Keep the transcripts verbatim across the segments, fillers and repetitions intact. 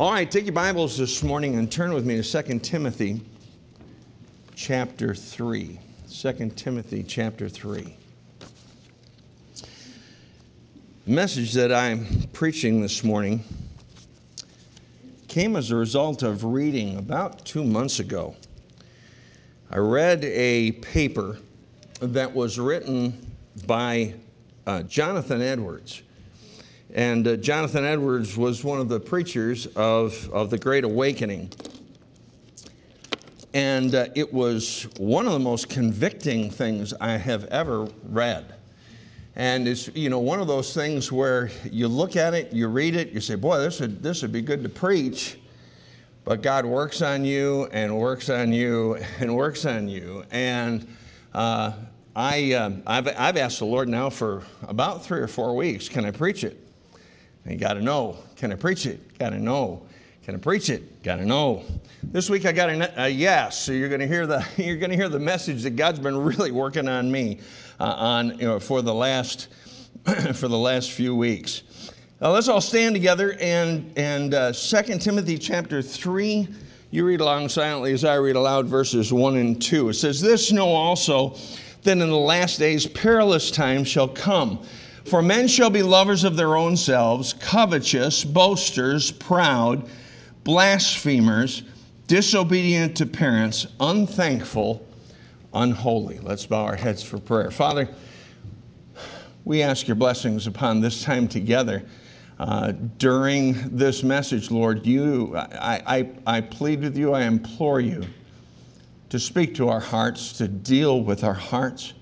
All right, take your Bibles this morning and turn with me to Second Timothy chapter three. Second Timothy chapter three. The message that I'm preaching this morning came as a result of reading about two months ago. I read a paper that was written by uh, Jonathan Edwards. And uh, Jonathan Edwards was one of the preachers of, of the Great Awakening. And uh, it was one of the most convicting things I have ever read. And it's, you know, one of those things where you look at it, you read it, you say, boy, this would, this would be good to preach. But God works on you and works on you and works on you. And uh, I, uh, I've, I've asked the Lord now for about three or four weeks, can I preach it? And you got to know, can I preach it? Got to know, can I preach it? Got to know. This week I got a, a yes, so you're going to hear the you're going to hear the message that God's been really working on me uh, on you know, for the last for the last few weeks. Now let's all stand together and and uh, Second Timothy chapter three. You read along silently as I read aloud verses one and two. It says, "This know also, that in the last days perilous times shall come. For men shall be lovers of their own selves, covetous, boasters, proud, blasphemers, disobedient to parents, unthankful, unholy." Let's bow our heads for prayer. Father, we ask your blessings upon this time together. Uh, during this message, Lord, you, I, I, I plead with you, I implore you to speak to our hearts, to deal with our hearts.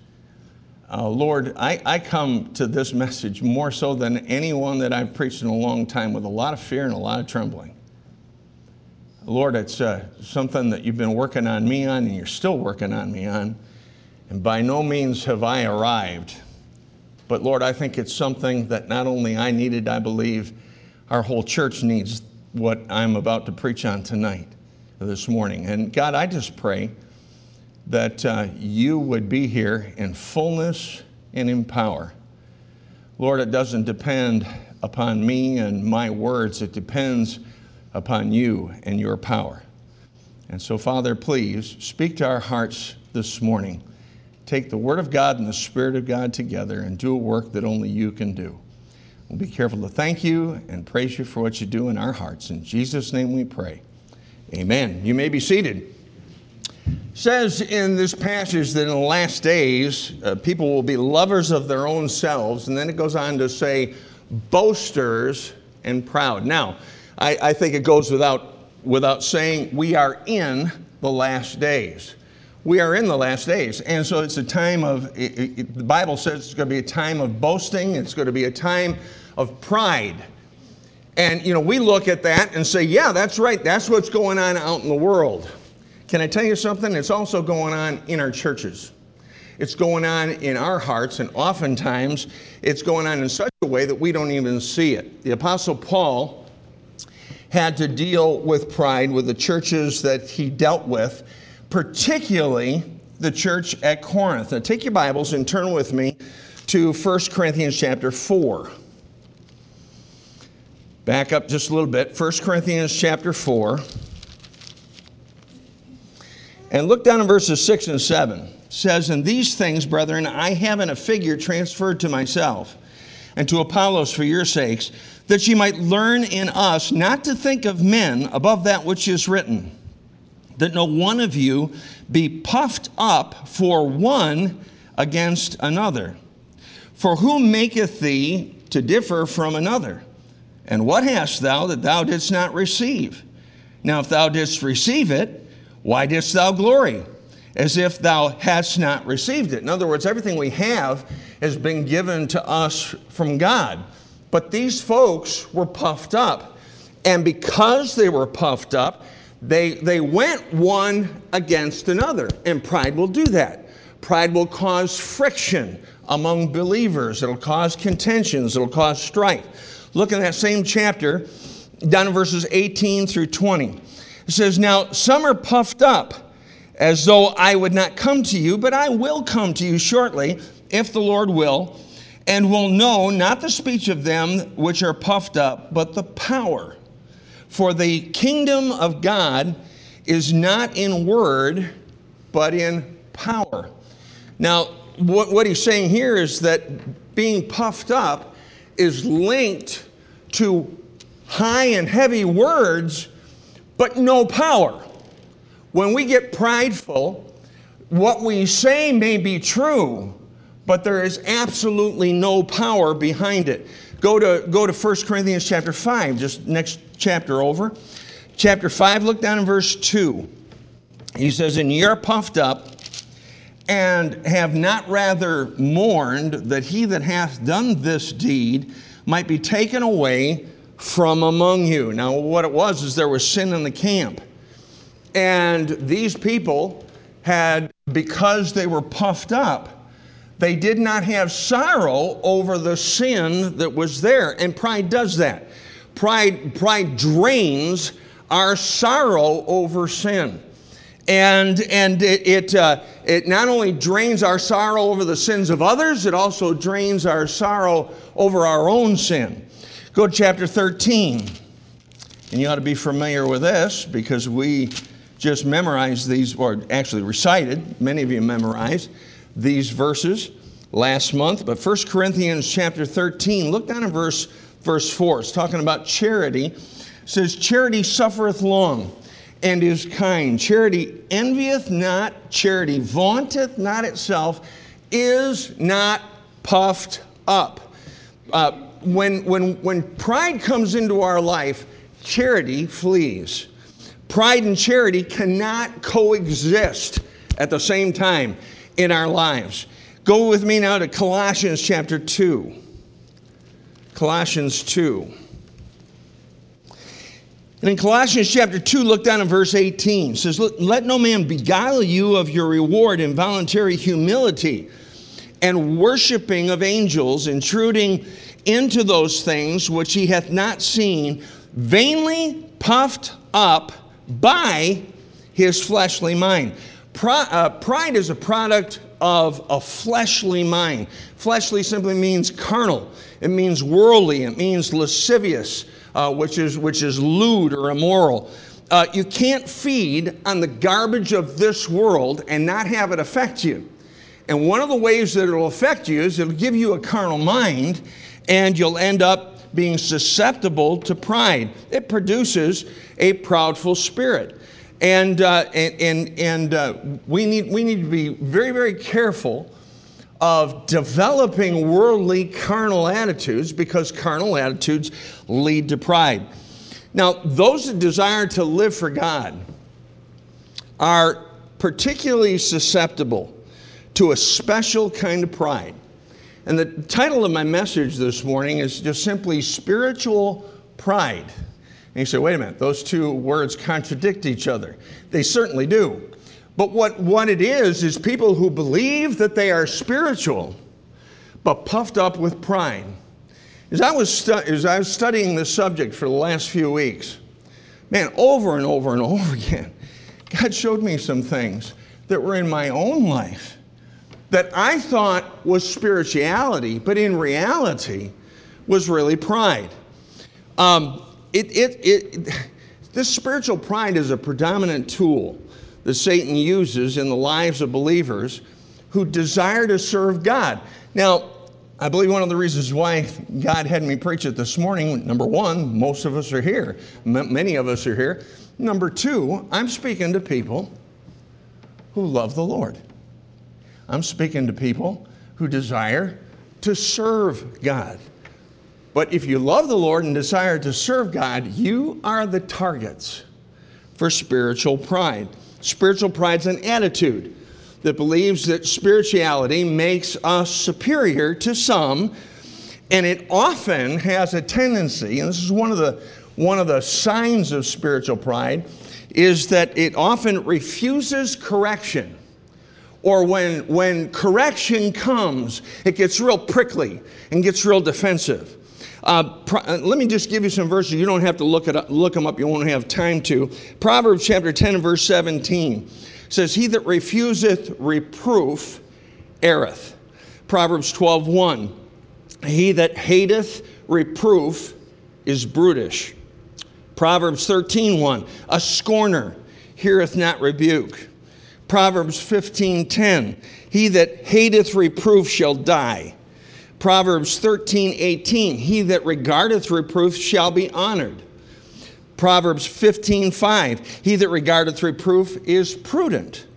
Uh, Lord, I, I come to this message more so than anyone that I've preached in a long time, with a lot of fear and a lot of trembling. Lord, it's uh, something that you've been working on me on, and you're still working on me on. And by no means have I arrived. But Lord, I think it's something that not only I needed, I believe our whole church needs what I'm about to preach on tonight, this morning. And God, I just pray that uh, you would be here in fullness and in power. Lord, it doesn't depend upon me and my words. It depends upon you and your power. And so, Father, please speak to our hearts this morning. Take the Word of God and the Spirit of God together and do a work that only you can do. We'll be careful to thank you and praise you for what you do in our hearts. In Jesus' name we pray. Amen. You may be seated. It says in this passage that in the last days, uh, people will be lovers of their own selves. And then it goes on to say, boasters and proud. Now, I, I think it goes without, without saying we are in the last days. We are in the last days. And so it's a time of, it, it, the Bible says it's going to be a time of boasting. It's going to be a time of pride. And, you know, we look at that and say, yeah, that's right. That's what's going on out in the world. Can I tell you something? It's also going on in our churches. It's going on in our hearts, and oftentimes it's going on in such a way that we don't even see it. The Apostle Paul had to deal with pride with the churches that he dealt with, particularly the church at Corinth. Now take your Bibles and turn with me to First Corinthians chapter four. Back up just a little bit, First Corinthians chapter four. And look down in verses six and seven. It says, "In these things, brethren, I haven't a figure transferred to myself and to Apollos for your sakes, that ye might learn in us not to think of men above that which is written, that no one of you be puffed up for one against another. For who maketh thee to differ from another? And what hast thou that thou didst not receive? Now if thou didst receive it, why didst thou glory, as if thou hadst not received it?" In other words, everything we have has been given to us from God. But these folks were puffed up. And because they were puffed up, they, they went one against another. And pride will do that. Pride will cause friction among believers. It'll cause contentions. It'll cause strife. Look in that same chapter, down in verses eighteen through twenty. It says, "Now some are puffed up, as though I would not come to you, but I will come to you shortly, if the Lord will, and will know not the speech of them which are puffed up, but the power. For the kingdom of God is not in word, but in power. Now, what, what he's saying here is that being puffed up is linked to high and heavy words, but no power. When we get prideful, what we say may be true, but there is absolutely no power behind it. Go to, go to First Corinthians chapter five, just next chapter over. Chapter five, look down in verse two. He says, and ye are puffed up, and have not rather mourned that he that hath done this deed might be taken away from among you. Now, what it was is there was sin in the camp. And these people had, because they were puffed up, they did not have sorrow over the sin that was there. And pride does that. Pride, pride drains our sorrow over sin. And, and it, it, uh, it not only drains our sorrow over the sins of others, it also drains our sorrow over our own sin. Go to chapter thirteen. And you ought to be familiar with this because we just memorized these, or actually recited, many of you memorized these verses last month. But First Corinthians chapter thirteen, look down at verse, verse four. It's talking about charity. It says, charity suffereth long and is kind. Charity envieth not. Charity vaunteth not itself, is not puffed up. Uh, when, when, when pride comes into our life, charity flees. Pride and charity cannot coexist at the same time in our lives. Go with me now to Colossians chapter two. Colossians two. And in Colossians chapter two, look down at verse eighteen. It says, let no man beguile you of your reward in voluntary humility and worshiping of angels, intruding into those things which he hath not seen, vainly puffed up by his fleshly mind. Pride is a product of a fleshly mind. Fleshly simply means carnal. It means worldly. It means lascivious, uh, which is, which is lewd or immoral. Uh, you can't feed on the garbage of this world and not have it affect you. And one of the ways that it will affect you is it will give you a carnal mind, and you'll end up being susceptible to pride. It produces a proudful spirit. And, uh, and, and, and uh, we need, we need to be very, very careful of developing worldly carnal attitudes, because carnal attitudes lead to pride. Now, those that desire to live for God are particularly susceptible to a special kind of pride. And the title of my message this morning is just simply Spiritual Pride. And you say, wait a minute, those two words contradict each other. They certainly do. But what, what it is, is people who believe that they are spiritual, but puffed up with pride. As I was, as I was studying this subject for the last few weeks, man, over and over and over again, God showed me some things that were in my own life that I thought was spirituality, but in reality was really pride. Um, It, it, it, this spiritual pride is a predominant tool that Satan uses in the lives of believers who desire to serve God. Now, I believe one of the reasons why God had me preach it this morning, number one, most of us are here. M- many of us are here. Number two, I'm speaking to people who love the Lord. I'm speaking to people who desire to serve God. But if you love the Lord and desire to serve God, you are the targets for spiritual pride. Spiritual pride's an attitude that believes that spirituality makes us superior to some, and it often has a tendency, and this is one of the, one of the signs of spiritual pride, is that it often refuses correction. Or when, when correction comes, it gets real prickly and gets real defensive. Uh, let me just give you some verses. You don't have to look, it up, look them up. You won't have time to. Proverbs chapter ten, verse seventeen says, he that refuseth reproof erreth. Proverbs twelve, one, he that hateth reproof is brutish. Proverbs thirteen one, a scorner heareth not rebuke. Proverbs fifteen ten, he that hateth reproof shall die. Proverbs thirteen eighteen, he that regardeth reproof shall be honored. Proverbs fifteen five, he that regardeth reproof is prudent.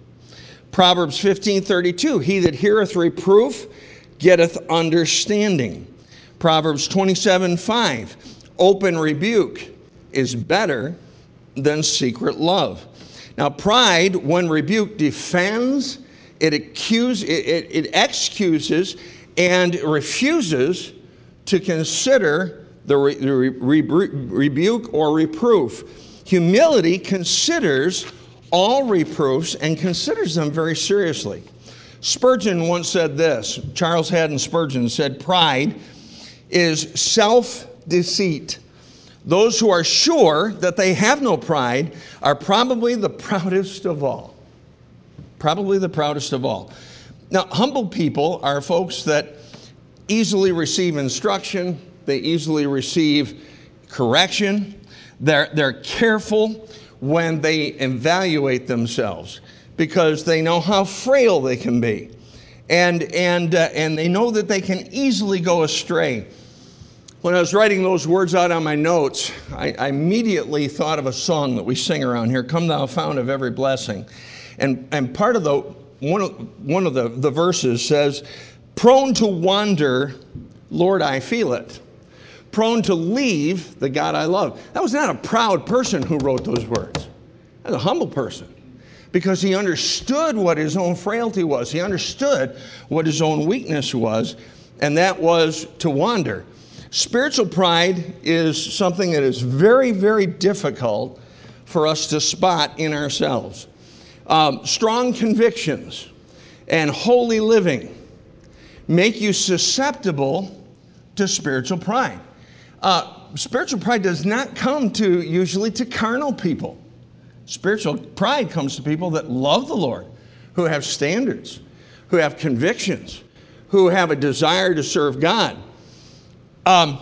Proverbs fifteen thirty-two, he that heareth reproof getteth understanding. Proverbs twenty-seven five, open rebuke is better than secret love. Now pride, when rebuked, defends, it, accuse, it, it, it excuses and refuses to consider the re, re, re, rebuke or reproof. Humility considers all reproofs and considers them very seriously. Spurgeon once said this, Charles Haddon Spurgeon said, pride is self-deceit. Those who are sure that they have no pride are probably the proudest of all. Probably the proudest of all. Now, humble people are folks that easily receive instruction. They easily receive correction. They're, they're careful when they evaluate themselves because they know how frail they can be. And, and, uh, and they know that they can easily go astray. When I was writing those words out on my notes, I, I immediately thought of a song that we sing around here, Come Thou Fount of Every Blessing. And, and part of the, one of, one of the, the verses says, prone to wander, Lord, I feel it. Prone to leave the God I love. That was not a proud person who wrote those words. That was a humble person because he understood what his own frailty was. He understood what his own weakness was, and that was to wander. Spiritual pride is something that is very, very difficult for us to spot in ourselves. Um, strong convictions and holy living make you susceptible to spiritual pride. Uh, spiritual pride does not come to usually to carnal people. Spiritual pride comes to people that love the Lord, who have standards, who have convictions, who have a desire to serve God. Um,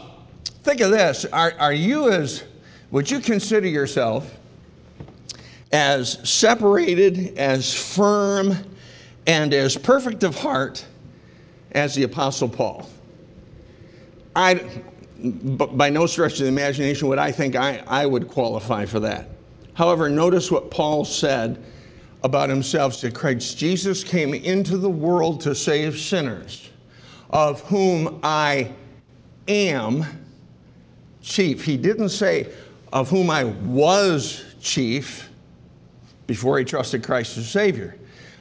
think of this, are, are you as, would you consider yourself as separated, as firm, and as perfect of heart as the Apostle Paul? I, by no stretch of the imagination would I think I, I would qualify for that. However, notice what Paul said about himself to Christ. Jesus came into the world to save sinners, of whom I am chief. He didn't say of whom I was chief before he trusted Christ as Savior.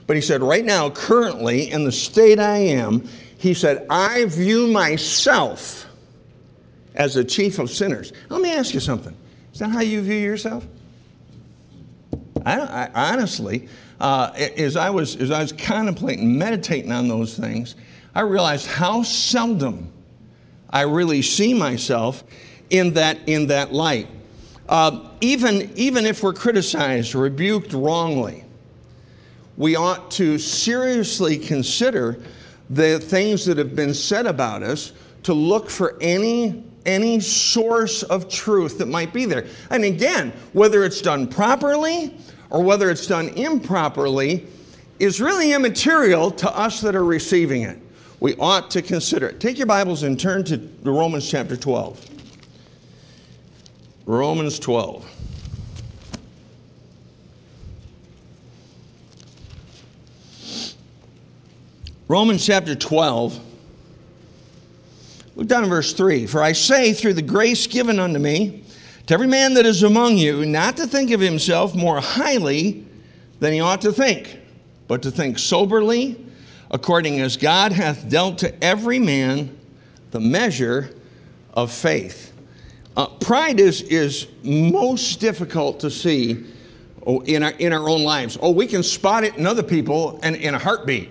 But he said right now, currently, in the state I am, he said, I view myself as the chief of sinners. Let me ask you something. Is that how you view yourself? I, I, honestly, uh, as, I was, as I was contemplating, meditating on those things, I realized how seldom I really see myself in that, in that light. Uh, even, even if we're criticized, rebuked wrongly, we ought to seriously consider the things that have been said about us to look for any, any source of truth that might be there. And again, whether it's done properly or whether it's done improperly is really immaterial to us that are receiving it. We ought to consider it. Take your Bibles and turn to Romans chapter twelve. Romans twelve. Romans chapter twelve. Look down in verse three. For I say, through the grace given unto me, to every man that is among you, not to think of himself more highly than he ought to think, but to think soberly, according as God hath dealt to every man the measure of faith. Uh, pride is, is most difficult to see in our, in our own lives. Oh, we can spot it in other people and in a heartbeat,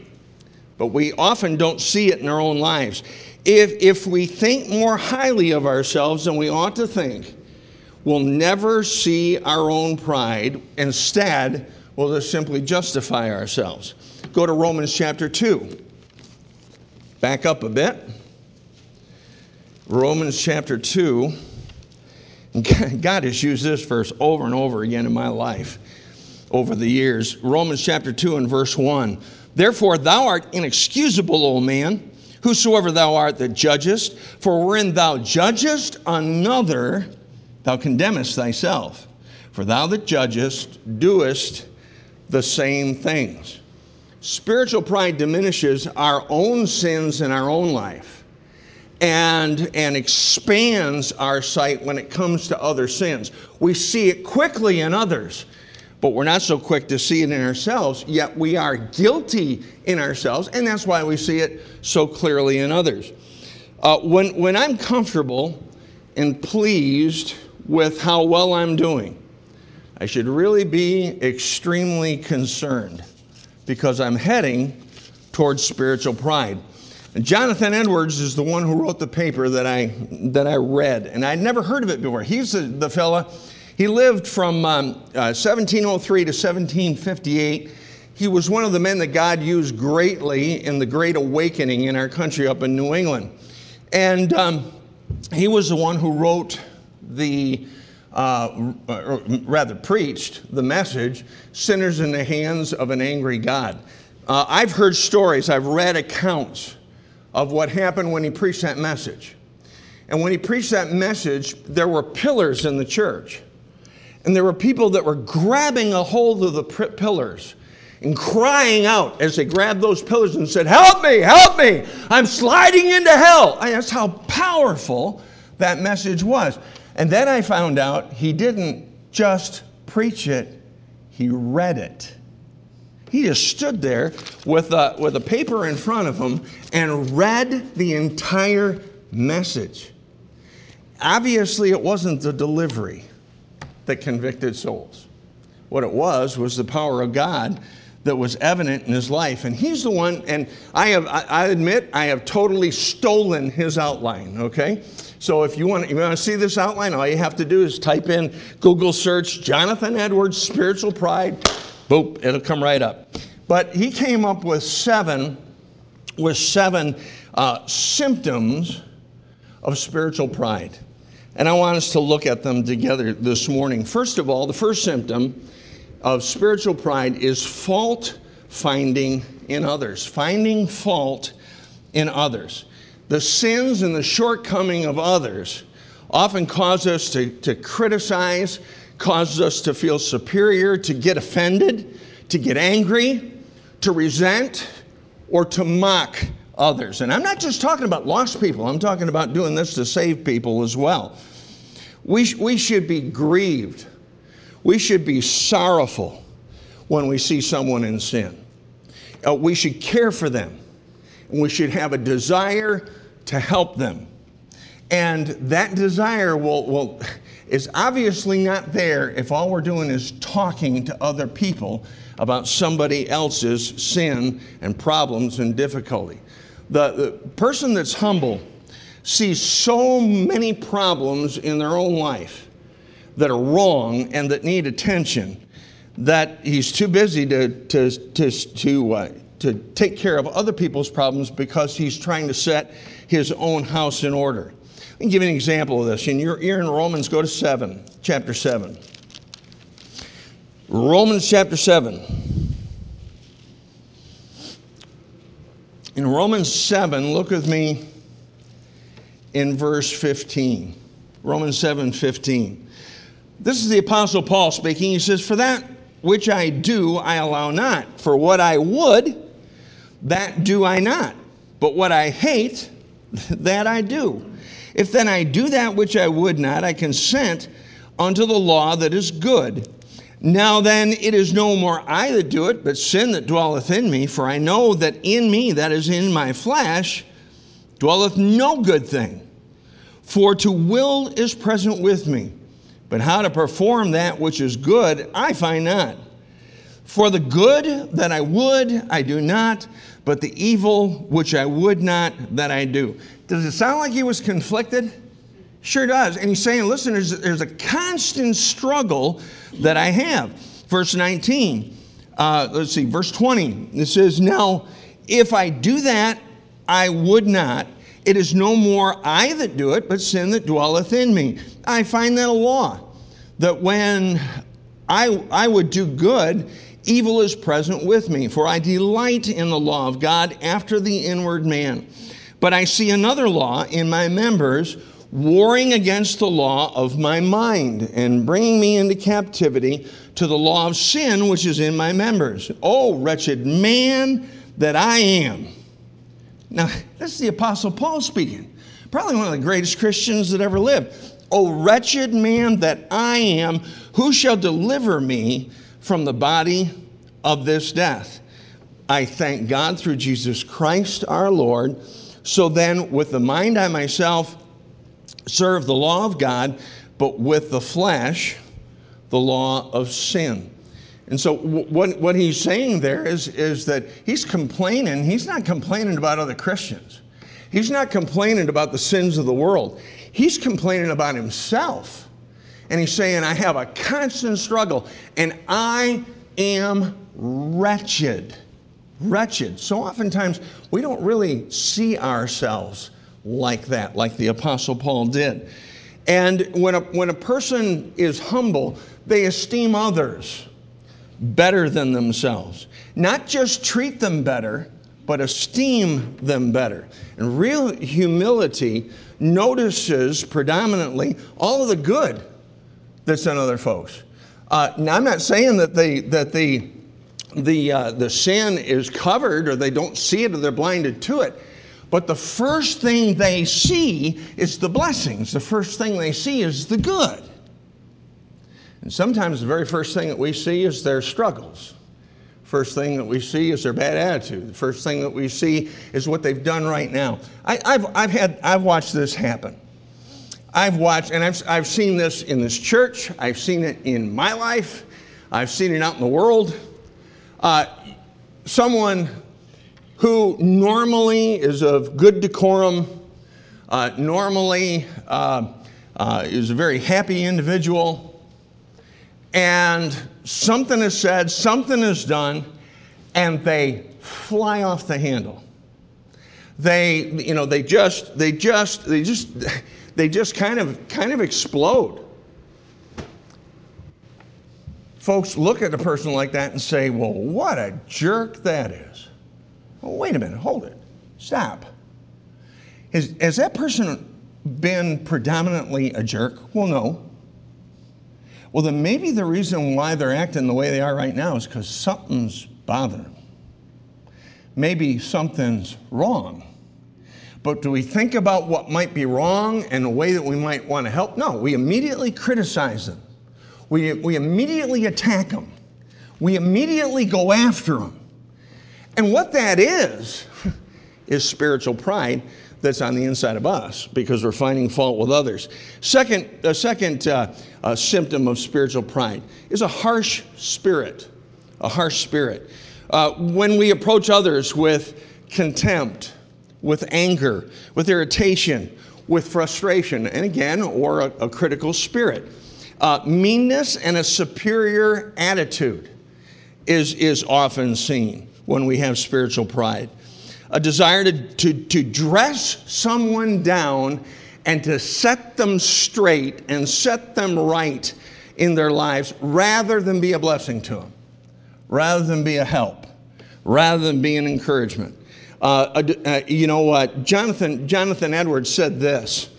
but we often don't see it in our own lives. If, if we think more highly of ourselves than we ought to think, we'll never see our own pride. Instead, we'll just simply justify ourselves. Go to Romans chapter two. Back up a bit. Romans chapter two. God has used this verse over and over again in my life over the years. Romans chapter two and verse one. Therefore thou art inexcusable, O man, whosoever thou art that judgest. For wherein thou judgest another, thou condemnest thyself. For thou that judgest doest the same things. Spiritual pride diminishes our own sins in our own life and, and expands our sight when it comes to other sins. We see it quickly in others, but we're not so quick to see it in ourselves, yet we are guilty in ourselves, and that's why we see it so clearly in others. Uh, when, when I'm comfortable and pleased with how well I'm doing, I should really be extremely concerned, because I'm heading towards spiritual pride. And Jonathan Edwards is the one who wrote the paper that I, that I read, and I'd never heard of it before. He's the, the fella, he lived from um, uh, seventeen oh three to seventeen fifty-eight. He was one of the men that God used greatly in the Great Awakening in our country up in New England. And um, he was the one who wrote the, Uh, or rather preached the message, Sinners in the Hands of an Angry God. Uh, I've heard stories, I've read accounts of what happened when he preached that message. And when he preached that message, there were pillars in the church. And there were people that were grabbing a hold of the pillars and crying out as they grabbed those pillars and said, help me, help me, I'm sliding into hell. And that's how powerful that message was. And then I found out he didn't just preach it, he read it. He just stood there with a, with a paper in front of him and read the entire message. Obviously, it wasn't the delivery that convicted souls. What it was was the power of God that was evident in his life. And he's the one, and I have, I admit, I have totally stolen his outline, okay? So if you want, if you want to see this outline, all you have to do is type in, Google search, Jonathan Edwards, spiritual pride, boop, it'll come right up. But he came up with seven, with seven uh, symptoms of spiritual pride. And I want us to look at them together this morning. First of all, the first symptom of spiritual pride is fault finding in others, finding fault in others. The sins and the shortcoming of others often cause us to, to criticize, causes us to feel superior, to get offended, to get angry, to resent, or to mock others. And I'm not just talking about lost people, I'm talking about doing this to save people as well. We, sh- we should be grieved. We should be sorrowful when we see someone in sin. Uh, we should care for them. We should have a desire to help them. And that desire will, will, is obviously not there if all we're doing is talking to other people about somebody else's sin and problems and difficulty. The, the person that's humble sees so many problems in their own life that are wrong and that need attention that he's too busy to, to, to, to uh, to take care of other people's problems because he's trying to set his own house in order. Let me give you an example of this. And you're, you're in Romans, go to seven, chapter seven. Romans chapter seven. In Romans seven, look with me in verse fifteen. Romans seven, fifteen. This is the Apostle Paul speaking. He says, for that which I do, I allow not. For what I would, that do I not, but what I hate, that I do. If then I do that which I would not, I consent unto the law that is good. Now then, it is no more I that do it, but sin that dwelleth in me, for I know that in me, that is in my flesh, dwelleth no good thing. For to will is present with me, but how to perform that which is good, I find not. For the good that I would, I do not, but the evil which I would not, that I do. Does it sound like he was conflicted? Sure does. And he's saying, listen, there's, there's a constant struggle that I have. Verse nineteen, uh, let's see, verse twenty. It says, now, if I do that, I would not. It is no more I that do it, but sin that dwelleth in me. I find that a law, that when I, I would do good, evil is present with me. For I delight in the law of God after the inward man. But I see another law in my members, warring against the law of my mind, and bringing me into captivity to the law of sin which is in my members. Oh, wretched man that I am. Now, this is the Apostle Paul speaking. Probably one of the greatest Christians that ever lived. Oh, wretched man that I am, who shall deliver me from the body of this death? I thank God through Jesus Christ our Lord. So then, with the mind I myself serve the law of God, but with the flesh, the law of sin. And so what, what he's saying there is, is that he's complaining. He's not complaining about other Christians. He's not complaining about the sins of the world. He's complaining about himself. And he's saying, I have a constant struggle, and I am wretched. Wretched. So oftentimes, we don't really see ourselves like that, like the Apostle Paul did. And when a, when a person is humble, they esteem others better than themselves. Not just treat them better, but esteem them better. And real humility notices predominantly all of the good that's in other folks. Uh, now, I'm not saying that they, that the, the, uh, the sin is covered, or they don't see it, or they're blinded to it. But the first thing they see is the blessings. The first thing they see is the good. And sometimes the very first thing that we see is their struggles. First thing that we see is their bad attitude. The first thing that we see is what they've done right now. I, I've, I've, had, I've watched this happen. I've watched, and I've, I've seen this in this church. I've seen it in my life. I've seen it out in the world. Uh, someone who normally is of good decorum, uh, normally uh, uh, is a very happy individual, and something is said, something is done, and they fly off the handle. They, you know, they just, they just, they just, they just kind of, kind of explode. Folks look at a person like that and say, well, what a jerk that is. Well, wait a minute, hold it, stop. Has, has that person been predominantly a jerk? Well, no. Well, then maybe the reason why they're acting the way they are right now is because something's bothering them. Maybe something's wrong. But do we think about what might be wrong and a way that we might want to help? No, we immediately criticize them. We, we immediately attack them. We immediately go after them. And what that is, is spiritual pride that's on the inside of us, because we're finding fault with others. Second, a second uh, uh, symptom of spiritual pride is a harsh spirit, a harsh spirit. Uh, when we approach others with contempt, with anger, with irritation, with frustration, and again, or a, a critical spirit. Uh, meanness and a superior attitude is, is often seen when we have spiritual pride. A desire to, to, to dress someone down and to set them straight and set them right in their lives, rather than be a blessing to them, rather than be a help, rather than be an encouragement. Uh, uh, you know, uh, Jonathan, Jonathan Edwards said this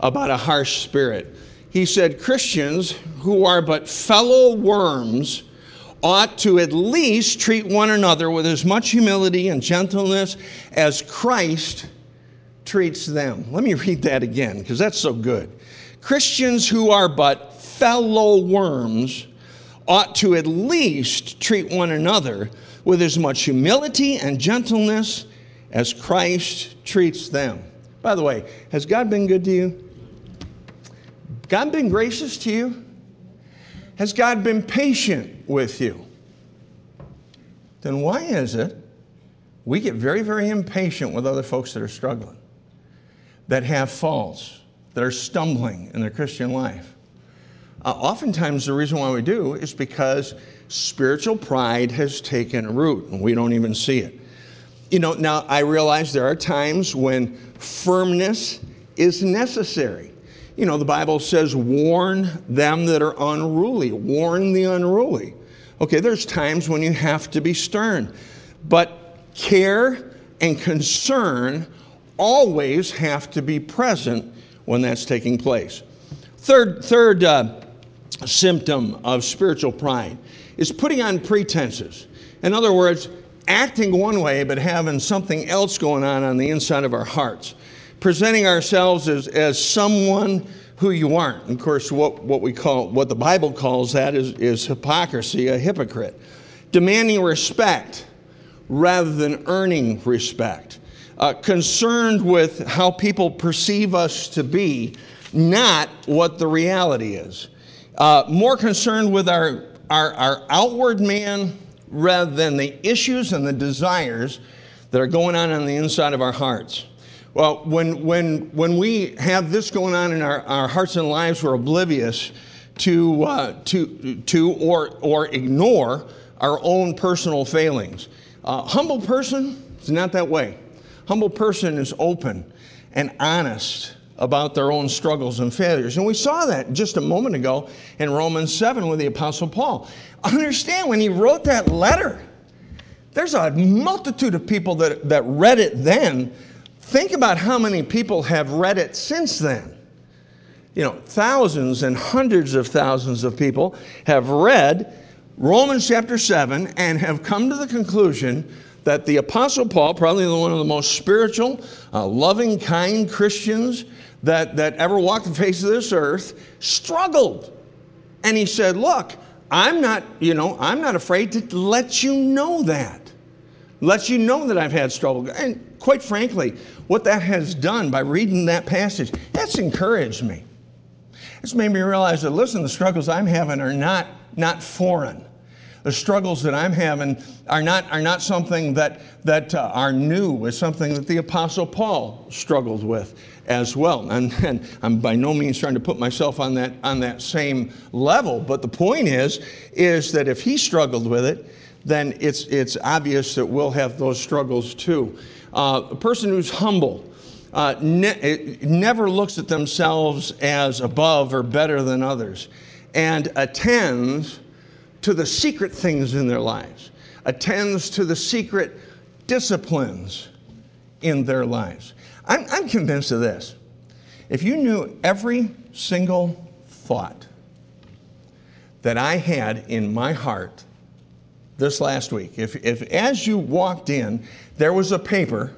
about a harsh spirit. He said, Christians who are but fellow worms ought to at least treat one another with as much humility and gentleness as Christ treats them. Let me read that again, because that's so good. Christians who are but fellow worms ought to at least treat one another with as much humility and gentleness as Christ treats them. By the way, has God been good to you? God been gracious to you? Has God been patient with you? Then why is it we get very, very impatient with other folks that are struggling, that have faults, that are stumbling in their Christian life? Uh, oftentimes the reason why we do is because spiritual pride has taken root and we don't even see it. You know, now I realize there are times when firmness is necessary. You know, the Bible says, warn them that are unruly. Warn the unruly. Okay, there's times when you have to be stern. But care and concern always have to be present when that's taking place. Third, third uh, symptom of spiritual pride is putting on pretenses. In other words, acting one way but having something else going on on the inside of our hearts. Presenting ourselves as, as someone who you aren't. And of course, what, what we call, what the Bible calls that is, is hypocrisy, a hypocrite. Demanding respect rather than earning respect. Uh, concerned with how people perceive us to be, not what the reality is. Uh, more concerned with our, our, our outward man rather than the issues and the desires that are going on on the inside of our hearts. Well, when, when, when we have this going on in our, our hearts and lives, we're oblivious to, uh, to, to or, or ignore our own personal failings. Uh, humble person is not that way. Humble person is open and honest about their own struggles and failures. And we saw that just a moment ago in Romans seven with the Apostle Paul. Understand, when he wrote that letter, there's a multitude of people that, that read it then. Think about how many people have read it since then. You know, thousands and hundreds of thousands of people have read Romans chapter seven and have come to the conclusion that the Apostle Paul, probably one of the most spiritual, uh, loving, kind Christians that, that ever walked the face of this earth, struggled. And he said, look, I'm not, you know, I'm not afraid to let you know that. Let you know that I've had struggle. And quite frankly, what that has done by reading that passage, that's encouraged me. It's made me realize that, listen, the struggles I'm having are not, not foreign. The struggles that I'm having are not, are not something that, that uh, are new. It's something that the Apostle Paul struggled with as well. And, and I'm by no means trying to put myself on that, on that same level. But the point is, is that if he struggled with it, then it's, it's obvious that we'll have those struggles too. Uh, a person who's humble uh, ne never looks at themselves as above or better than others and attends to the secret things in their lives, attends to the secret disciplines in their lives. I'm, I'm convinced of this. If you knew every single thought that I had in my heart this last week, if, if as you walked in, there was a paper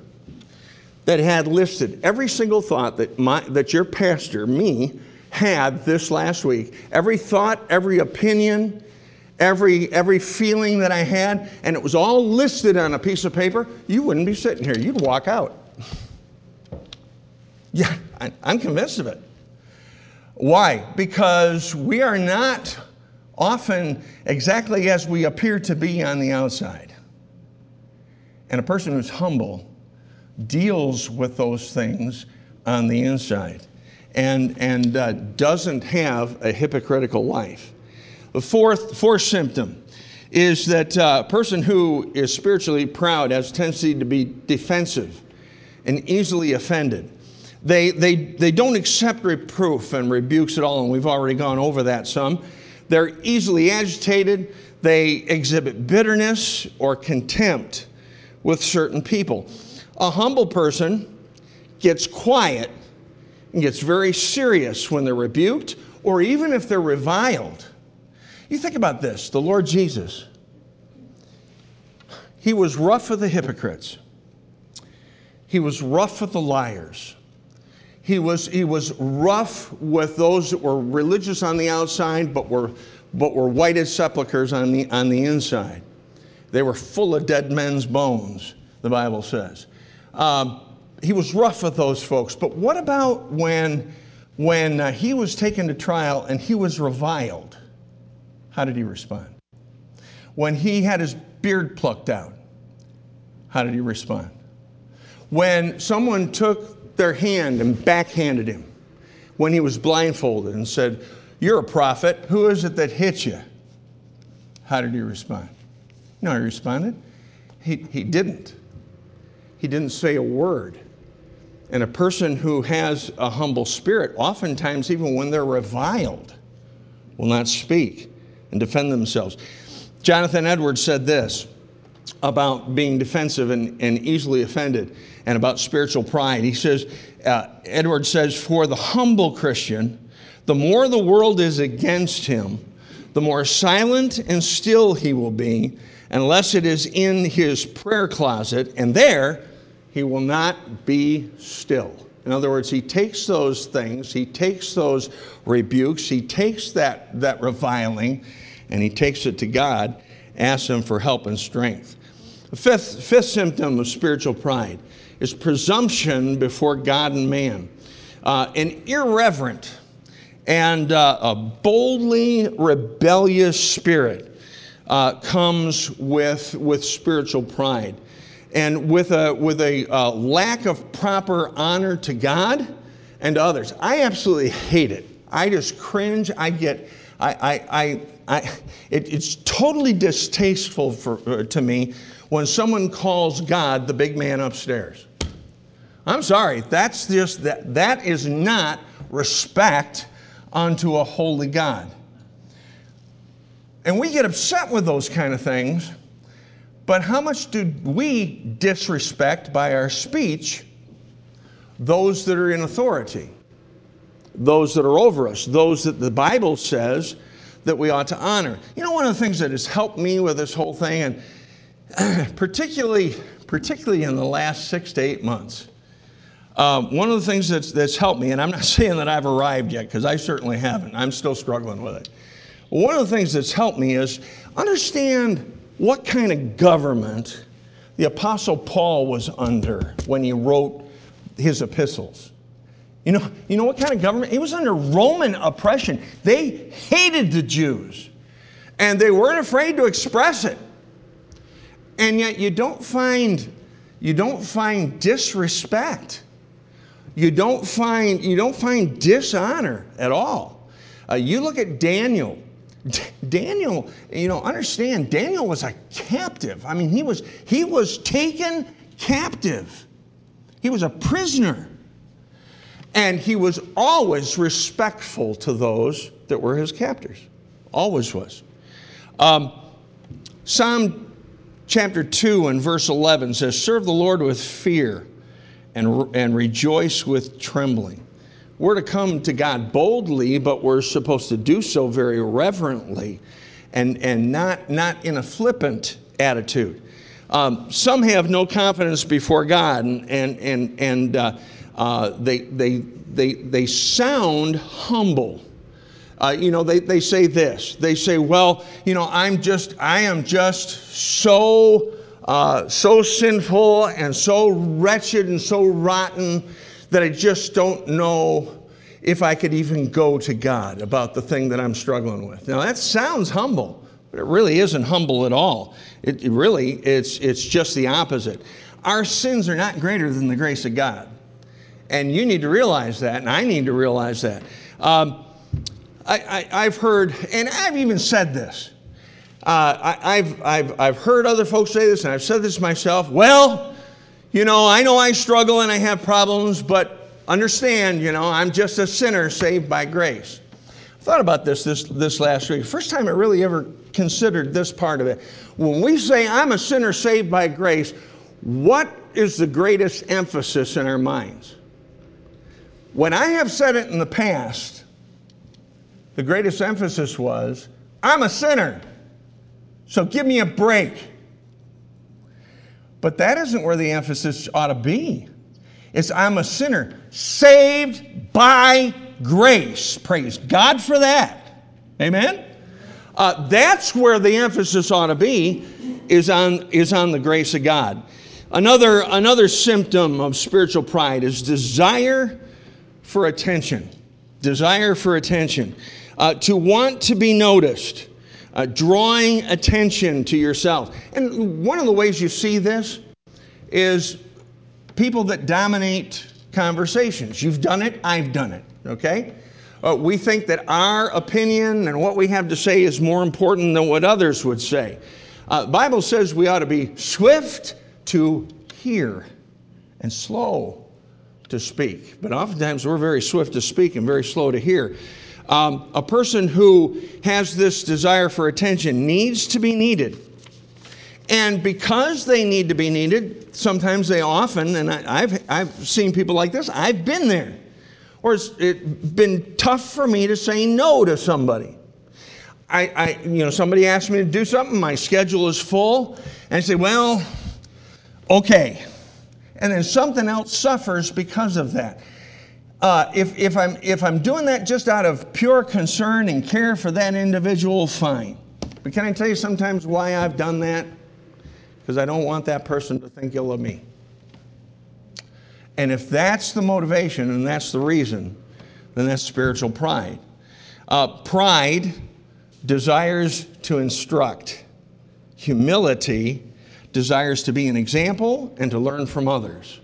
that had listed every single thought that, my, that your pastor, me, had this last week, every thought, every opinion, Every, every feeling that I had, and it was all listed on a piece of paper, you wouldn't be sitting here. You'd walk out. Yeah, I, I'm convinced of it. Why? Because we are not often exactly as we appear to be on the outside. And a person who's humble deals with those things on the inside and, and uh, doesn't have a hypocritical life. The fourth, fourth symptom is that uh, a person who is spiritually proud has a tendency to be defensive and easily offended. They, they, they don't accept reproof and rebukes at all, and we've already gone over that some. They're easily agitated. They exhibit bitterness or contempt with certain people. A humble person gets quiet and gets very serious when they're rebuked or even if they're reviled. You think about this, the Lord Jesus, he was rough with the hypocrites. He was rough with the liars. He was, he was rough with those that were religious on the outside, but were, but were white as sepulchres on the, on the inside. They were full of dead men's bones, the Bible says. Um, he was rough with those folks. But what about when, when uh, he was taken to trial and he was reviled? How did he respond? When he had his beard plucked out, how did he respond? When someone took their hand and backhanded him, when he was blindfolded and said, "You're a prophet, who is it that hit you?" How did he respond? No, he responded. He, he didn't. he didn't say a word. And a person who has a humble spirit, oftentimes, even when they're reviled, will not speak and defend themselves. Jonathan Edwards said this about being defensive and, and easily offended and about spiritual pride. He says, uh, Edwards says, for the humble Christian, the more the world is against him, the more silent and still he will be, unless it is in his prayer closet, and there he will not be still. In other words, he takes those things, he takes those rebukes, he takes that, that reviling, and he takes it to God, asks him for help and strength. The fifth, fifth symptom of spiritual pride is presumption before God and man. Uh, an irreverent and uh, a boldly rebellious spirit uh, comes with, with spiritual pride. And with a, with a uh, lack of proper honor to God and to others. I absolutely hate it. I just cringe. I get, I, I, I, I it, it's totally distasteful for, uh, to me when someone calls God the big man upstairs. I'm sorry, that's just, that, that is not respect unto a holy God. And we get upset with those kind of things. But how much do we disrespect by our speech those that are in authority, those that are over us, those that the Bible says that we ought to honor? You know, one of the things that has helped me with this whole thing, and particularly, particularly in the last six to eight months, um, one of the things that's, that's helped me, and I'm not saying that I've arrived yet, because I certainly haven't. I'm still struggling with it. One of the things that's helped me is understand what kind of government the Apostle Paul was under when he wrote his epistles. You know, you know what kind of government? He was under Roman oppression. They hated the Jews, and they weren't afraid to express it. And yet you don't find, you don't find disrespect. You don't find, you don't find dishonor at all. Uh, you look at Daniel. Daniel, you know, understand, Daniel was a captive. I mean, he was, he was taken captive. He was a prisoner. And he was always respectful to those that were his captors. Always was. Um, Psalm chapter two and verse eleven says, serve the Lord with fear and, and rejoice with trembling. We're to come to God boldly, but we're supposed to do so very reverently and, and not, not in a flippant attitude. Um, some have no confidence before God, and, and, and, and uh, uh, they, they, they, they sound humble. Uh, you know, they, they say this. They say, well, you know, I'm just, I am just so, uh, so sinful and so wretched and so rotten that I just don't know if I could even go to God about the thing that I'm struggling with. Now, that sounds humble, but it really isn't humble at all. It, it really, it's, it's just the opposite. Our sins are not greater than the grace of God. And you need to realize that, and I need to realize that. Um, I, I, I've heard, and I've even said this. Uh, I, I've, I've, I've heard other folks say this, and I've said this myself. Well, you know, I know I struggle and I have problems, but understand, you know, I'm just a sinner saved by grace. I thought about this, this this last week. First time I really ever considered this part of it. When we say I'm a sinner saved by grace, what is the greatest emphasis in our minds? When I have said it in the past, the greatest emphasis was, I'm a sinner, so give me a break. But that isn't where the emphasis ought to be. It's I'm a sinner, saved by grace. Praise God for that. Amen? Uh, that's where the emphasis ought to be, is on, is on the grace of God. Another, another symptom of spiritual pride is desire for attention. Desire for attention. Uh, to want to be noticed. Uh, drawing attention to yourself. And one of the ways you see this is people that dominate conversations. You've done it, I've done it, okay? Uh, we think that our opinion and what we have to say is more important than what others would say. Uh, the Bible says we ought to be swift to hear and slow to speak. But oftentimes we're very swift to speak and very slow to hear. Um, a person who has this desire for attention needs to be needed. And because they need to be needed, sometimes they often, and I, I've, I've seen people like this, I've been there. Or it's it been tough for me to say no to somebody. I, I, you know, somebody asked me to do something, my schedule is full, and I say, well, okay. And then something else suffers because of that. Uh, if, if, I'm, if I'm doing that just out of pure concern and care for that individual, fine. But can I tell you sometimes why I've done that? Because I don't want that person to think ill of me. And if that's the motivation and that's the reason, then that's spiritual pride. Uh, pride desires to instruct. Humility desires to be an example and to learn from others.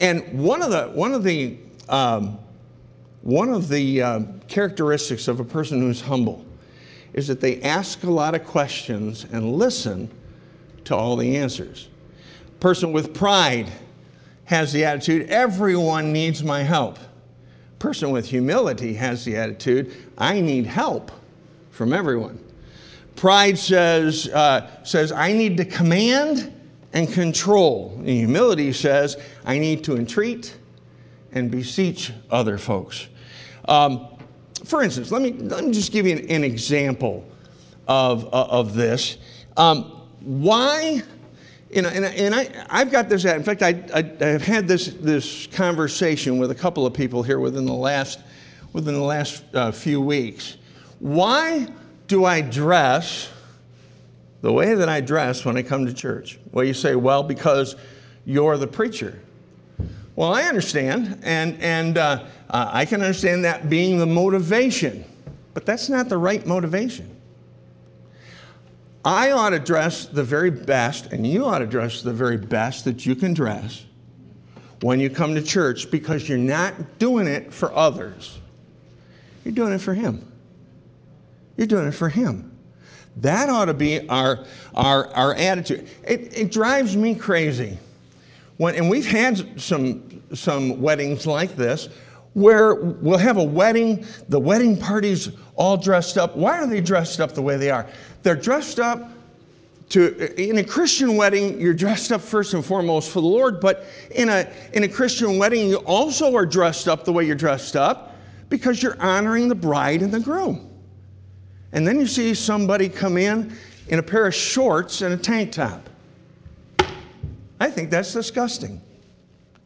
And one of the, one of the, um, one of the uh, characteristics of a person who's humble is that they ask a lot of questions and listen to all the answers. A person with pride has the attitude, everyone needs my help. A person with humility has the attitude, I need help from everyone. Pride says, uh, says I need to command and control. And humility says, I need to entreat and beseech other folks. Um, for instance, let me, let me just give you an, an example of, uh, of this. Um, why, you know, and, and I, I've got this, in fact, I, I, I've had this, this conversation with a couple of people here within the last, within the last uh, few weeks. Why do I dress the way that I dress when I come to church? Well, you say, well, because you're the preacher. Well, I understand, and, and uh, uh, I can understand that being the motivation, but that's not the right motivation. I ought to dress the very best, and you ought to dress the very best that you can dress when you come to church, because you're not doing it for others. You're doing it for Him. You're doing it for Him. That ought to be our, our, our attitude. It, it drives me crazy. When, and we've had some, some weddings like this where we'll have a wedding, the wedding party's all dressed up. Why are they dressed up the way they are? They're dressed up to, in a Christian wedding, you're dressed up first and foremost for the Lord, but in a, in a Christian wedding, you also are dressed up the way you're dressed up because you're honoring the bride and the groom. And then you see somebody come in in a pair of shorts and a tank top. I think that's disgusting.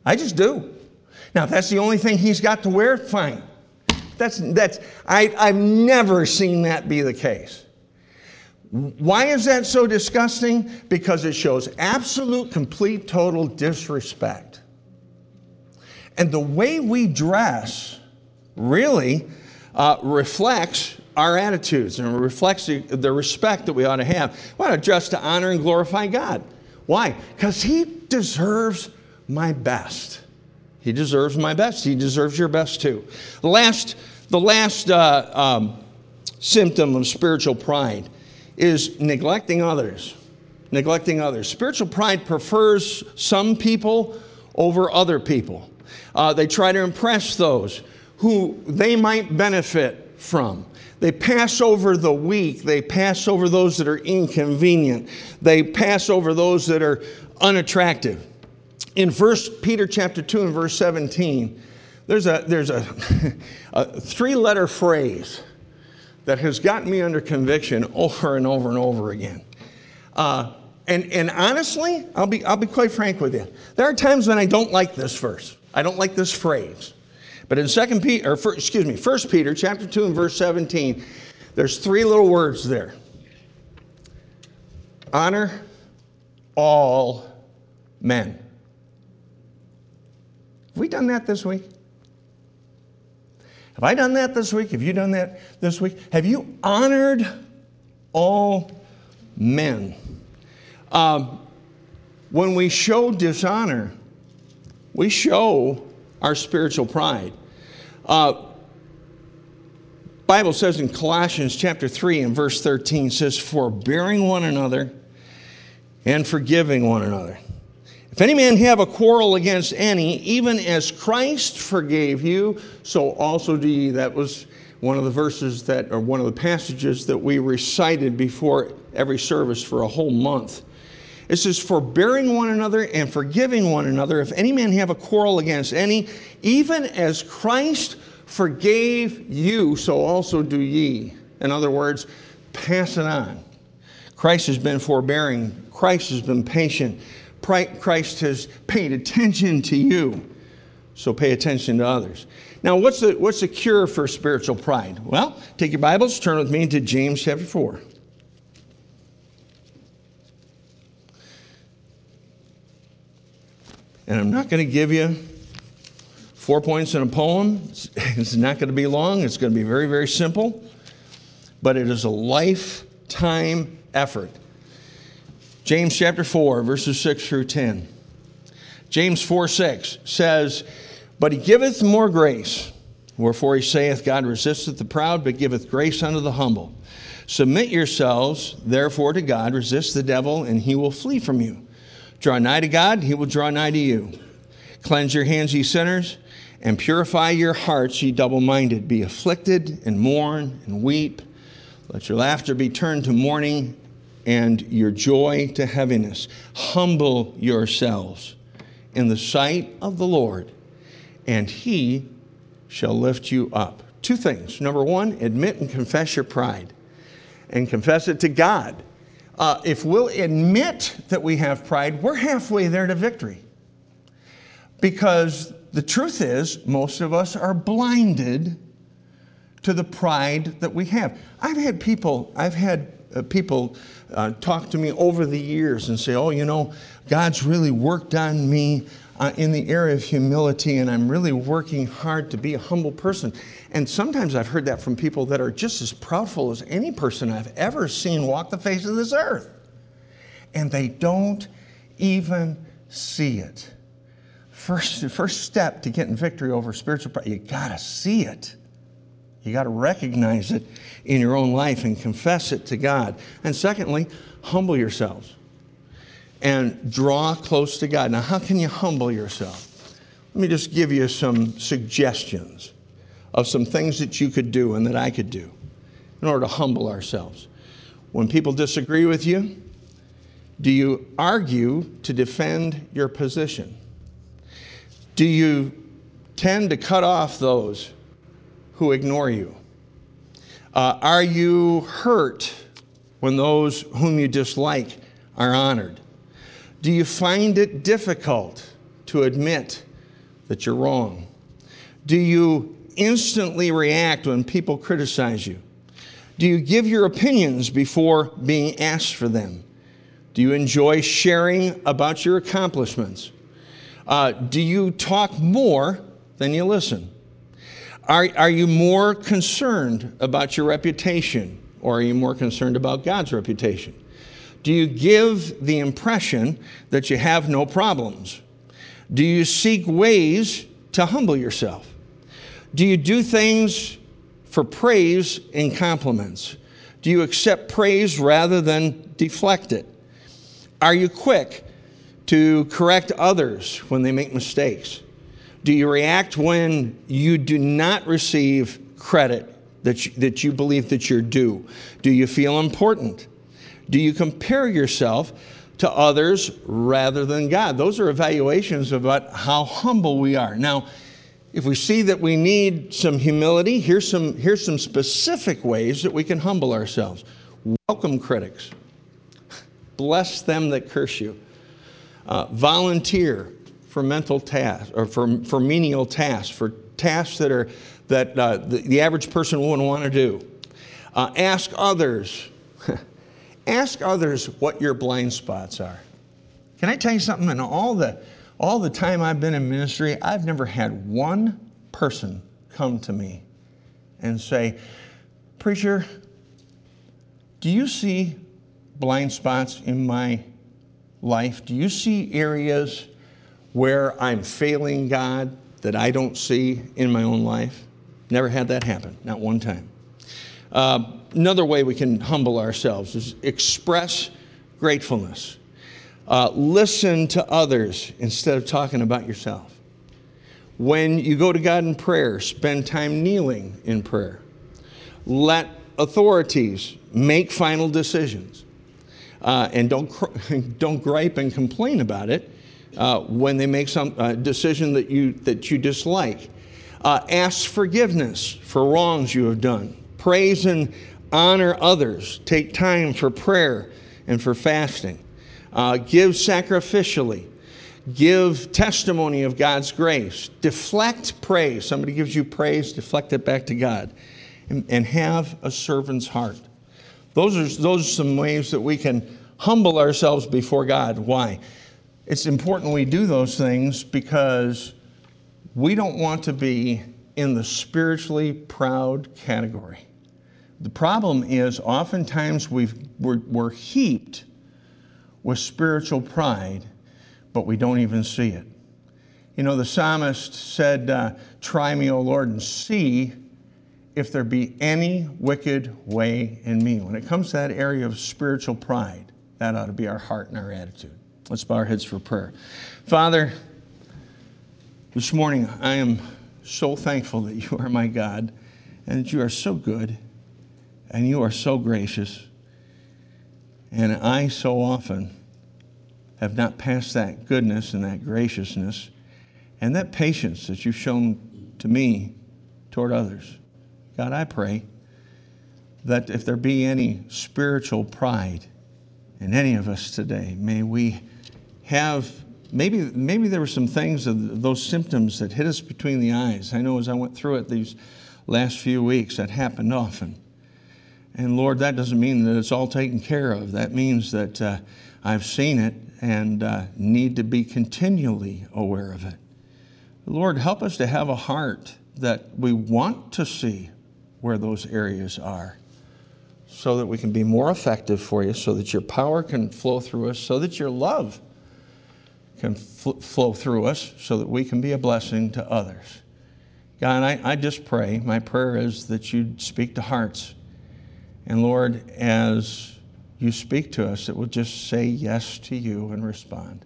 I just do. Now, if that's the only thing he's got to wear, fine. That's, that's, I, I've never seen that be the case. Why is that so disgusting? Because it shows absolute, complete, total disrespect. And the way we dress really uh, reflects our attitudes and reflects the, the respect that we ought to have. We ought to dress to honor and glorify God. Why? Because He deserves my best. He deserves my best. He deserves your best too. The last, the last uh, um, symptom of spiritual pride is neglecting others. Neglecting others. Spiritual pride prefers some people over other people. Uh, they try to impress those who they might benefit from. They pass over the weak. They pass over those that are inconvenient. They pass over those that are unattractive. In First Peter chapter two and verse seventeen, there's a, there's a, a three-letter phrase that has gotten me under conviction over and over and over again. Uh, and, and honestly, I'll be, I'll be quite frank with you. There are times when I don't like this verse. I don't like this phrase. But in Second Peter, or excuse me, First Peter chapter two and verse seventeen, there's three little words there. Honor all men. Have we done that this week? Have I done that this week? Have you done that this week? Have you honored all men? Um, when we show dishonor, we show our spiritual pride. Uh, Bible says in Colossians chapter three and verse thirteen says, forbearing one another and forgiving one another. If If any man have a quarrel against any, even as Christ forgave you, so also do ye. That was one of the verses that, or one of the passages that we recited before every service for a whole month. It says, forbearing one another and forgiving one another, if any man have a quarrel against any, even as Christ forgave you, so also do ye. In other words, pass it on. Christ has been forbearing. Christ has been patient. Christ has paid attention to you. So pay attention to others. Now, what's the, what's the cure for spiritual pride? Well, take your Bibles, turn with me to James chapter four. And I'm not going to give you four points in a poem. It's, it's not going to be long. It's going to be very, very simple. But it is a lifetime effort. James chapter four, verses six through ten. James four, six says, But he giveth more grace. Wherefore he saith, God resisteth the proud, but giveth grace unto the humble. Submit yourselves, therefore, to God. Resist the devil, and he will flee from you. Draw nigh to God, he will draw nigh to you. Cleanse your hands, ye sinners, and purify your hearts, ye double-minded. Be afflicted, and mourn, and weep. Let your laughter be turned to mourning, and your joy to heaviness. Humble yourselves in the sight of the Lord, and he shall lift you up. Two things. Number one, admit and confess your pride, and confess it to God. Uh, if we'll admit that we have pride, we're halfway there to victory. Because the truth is, most of us are blinded to the pride that we have. I've had people, I've had uh, people uh, talk to me over the years and say, oh, you know, God's really worked on me uh, in the area of humility, and I'm really working hard to be a humble person. And sometimes I've heard that from people that are just as proudful as any person I've ever seen walk the face of this earth. And they don't even see it. First, the first step to getting victory over spiritual pride, you got to see it. You got to recognize it in your own life and confess it to God. And secondly, humble yourselves and draw close to God. Now, how can you humble yourself? Let me just give you some suggestions of some things that you could do and that I could do in order to humble ourselves. When people disagree with you, do you argue to defend your position? Do you tend to cut off those who ignore you? Uh, are you hurt when those whom you dislike are honored? Do you find it difficult to admit that you're wrong? Do you instantly react when people criticize you? Do you give your opinions before being asked for them? Do you enjoy sharing about your accomplishments? Uh, do you talk more than you listen? Are, are you more concerned about your reputation, or are you more concerned about God's reputation? Do you give the impression that you have no problems? Do you seek ways to humble yourself? Do you do things for praise and compliments? Do you accept praise rather than deflect it? Are you quick to correct others when they make mistakes? Do you react when you do not receive credit that you, that you believe that you're due? Do you feel important? Do you compare yourself to others rather than God? Those are evaluations about how humble we are. Now, if we see that we need some humility, here's some, here's some specific ways that we can humble ourselves. Welcome critics. Bless them that curse you. Uh, volunteer for mental tasks, or for, for menial tasks, for tasks that, are, that uh, the, the average person wouldn't want to do. Uh, ask others. Ask others what your blind spots are. Can I tell you something? In all the, all the time I've been in ministry, I've never had one person come to me and say, Preacher, do you see blind spots in my life? Do you see areas where I'm failing God that I don't see in my own life? Never had that happen, not one time. Uh, another way we can humble ourselves is express gratefulness. Uh, listen to others instead of talking about yourself. When you go to God in prayer, spend time kneeling in prayer. Let authorities make final decisions. Uh, and don't, don't gripe and complain about it uh, when they make some uh, decision that you, that you dislike. Uh, ask forgiveness for wrongs you have done. Praise and honor others. Take time for prayer and for fasting. Uh, give sacrificially. Give testimony of God's grace. Deflect praise. Somebody gives you praise, deflect it back to God. And, and have a servant's heart. Those are, those are some ways that we can humble ourselves before God. Why? It's important we do those things because we don't want to be in the spiritually proud category. The problem is oftentimes we've, we're, we're heaped with spiritual pride, but we don't even see it. You know, the psalmist said, uh, try me, O Lord, and see if there be any wicked way in me. When it comes to that area of spiritual pride, that ought to be our heart and our attitude. Let's bow our heads for prayer. Father, this morning I am so thankful that you are my God, and that you are so good, and you are so gracious. And I so often have not passed that goodness and that graciousness and that patience that you've shown to me toward others. God, I pray that if there be any spiritual pride in any of us today, may we have, maybe, maybe there were some things, of those symptoms that hit us between the eyes. I know as I went through it these last few weeks, that happened often. And Lord, that doesn't mean that it's all taken care of. That means that uh, I've seen it and uh, need to be continually aware of it. Lord, help us to have a heart that we want to see where those areas are so that we can be more effective for you, so that your power can flow through us, so that your love can fl flow through us, so that we can be a blessing to others. God, I, I just pray, my prayer is that you'd speak to hearts. And Lord, as you speak to us, that we'll just say yes to you and respond.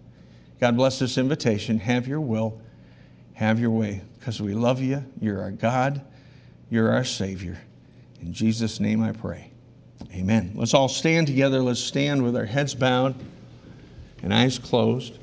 God bless this invitation. Have your will, have your way, because we love you. You're our God. You're our Savior. In Jesus' name I pray. Amen. Let's all stand together. Let's stand with our heads bowed and eyes closed.